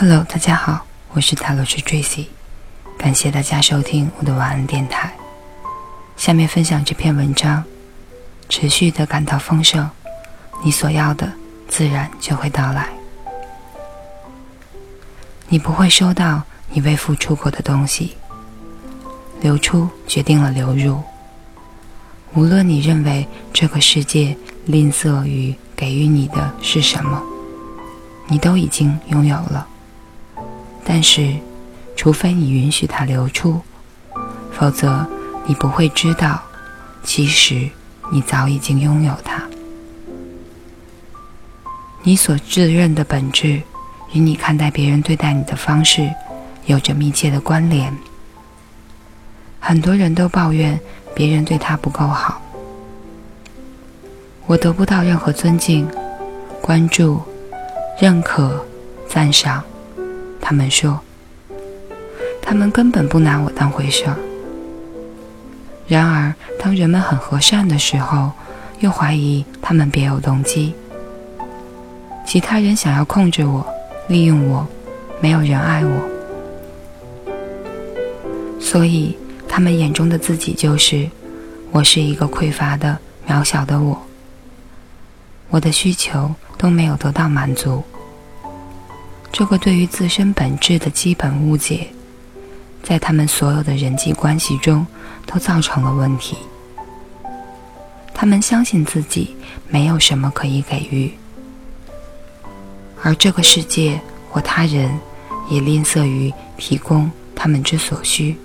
Hello， 大家好，我是塔罗师 Tracy， 感谢大家收听我的晚安电台。下面分享这篇文章：持续的感到丰盛，你所要的自然就会到来。你不会收到你未付出过的东西，流出决定了流入。无论你认为这个世界吝啬于给予你的是什么，你都已经拥有了。但是，除非你允许它流出，否则你不会知道，其实你早已经拥有它。你所自认的本质，与你看待别人对待你的方式，有着密切的关联。很多人都抱怨别人对他不够好，我得不到任何尊敬、关注、认可、赞赏。他们说，他们根本不拿我当回事儿。然而，当人们很和善的时候，又怀疑他们别有动机。其他人想要控制我、利用我，没有人爱我。所以他们眼中的自己就是，我是一个匮乏的、渺小的我，我的需求都没有得到满足。这个对于自身本质的基本误解，在他们所有的人际关系中都造成了问题。他们相信自己没有什么可以给予，而这个世界或他人也吝啬于提供他们之所需。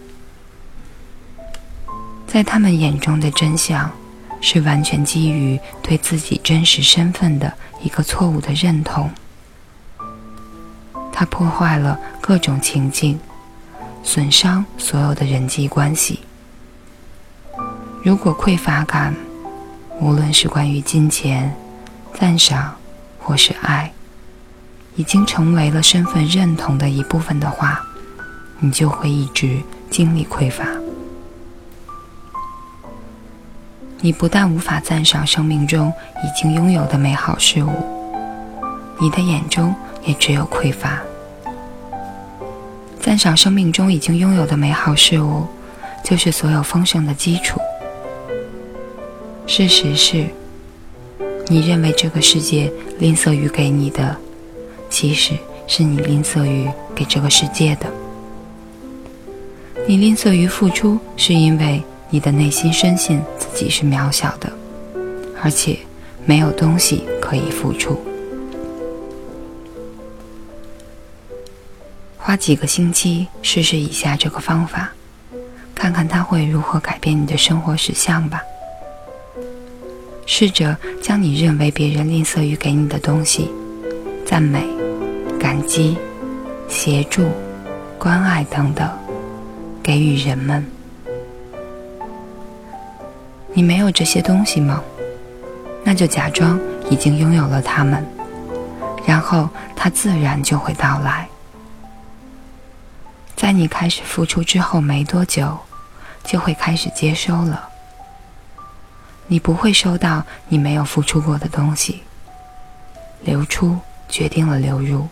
在他们眼中的真相，是完全基于对自己真实身份的一个错误的认同。它破坏了各种情境，损伤所有的人际关系。如果匮乏感，无论是关于金钱、赞赏或是爱，已经成为了身份认同的一部分的话，你就会一直经历匮乏。你不但无法赞赏生命中已经拥有的美好事物，你的眼中也只有匮乏。赞赏生命中已经拥有的美好事物，就是所有丰盛的基础。事实是，你认为这个世界吝啬于给你的，其实是你吝啬于给这个世界的。你吝啬于付出，是因为你的内心深信自己是渺小的，而且没有东西可以付出。花几个星期试试以下这个方法，看看它会如何改变你的生活实相吧。试着将你认为别人吝啬于给你的东西，赞美、感激、协助、关爱等等，给予人们。你没有这些东西吗？那就假装已经拥有了它们，然后它自然就会到来。在你开始付出之后没多久，就会开始接收了。你不会收到你没有付出过的东西，流出决定了流入。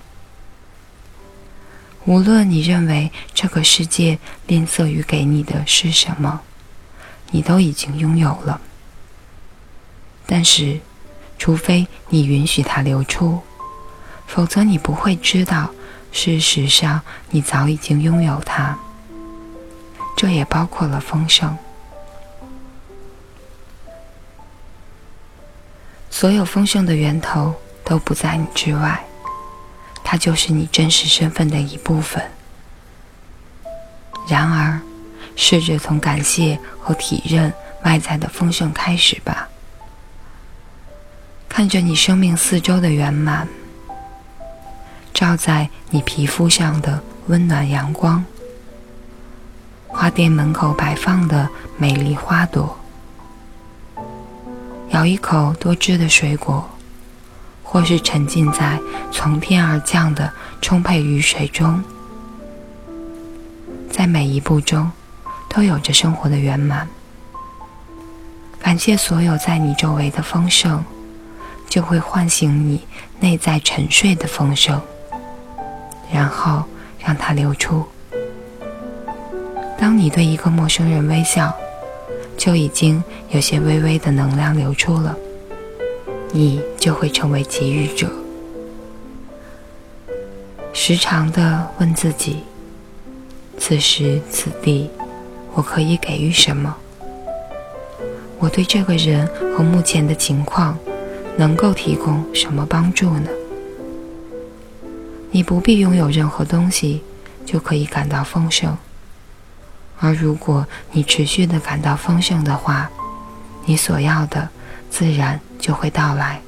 无论你认为这个世界吝啬于给你的是什么，你都已经拥有了。但是，除非你允许它流出，否则你不会知道，事实上你早已经拥有它。这也包括了丰盛。所有丰盛的源头都不在你之外，它就是你真实身份的一部分。然而，试着从感谢和体认外在的丰盛开始吧，看着你生命四周的圆满，照在你皮肤上的温暖阳光，花店门口摆放的美丽花朵，咬一口多汁的水果，或是沉浸在从天而降的充沛雨水中，在每一步中都有着生活的圆满。感谢所有在你周围的丰盛，就会唤醒你内在沉睡的丰盛，然后让它流出。当你对一个陌生人微笑，就已经有些微微的能量流出了，你就会成为给予者。时常地问自己，此时此地我可以给予什么？我对这个人和目前的情况能够提供什么帮助呢？你不必拥有任何东西就可以感到丰盛，而如果你持续地感到丰盛的话，你所要的自然就会到来。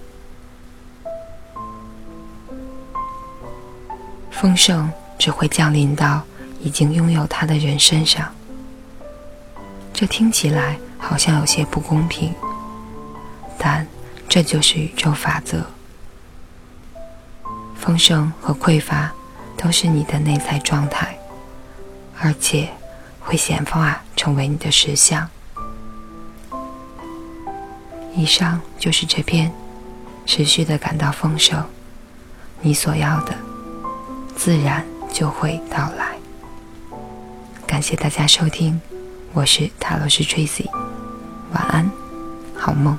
丰盛只会降临到已经拥有它的人身上。这听起来好像有些不公平，但这就是宇宙法则。丰盛和匮乏都是你的内在状态，而且会显化成为你的实相。以上就是这篇持续地感到丰盛，你所要的自然就会到来。感谢大家收听，我是塔罗师 Tracy， 晚安，好梦。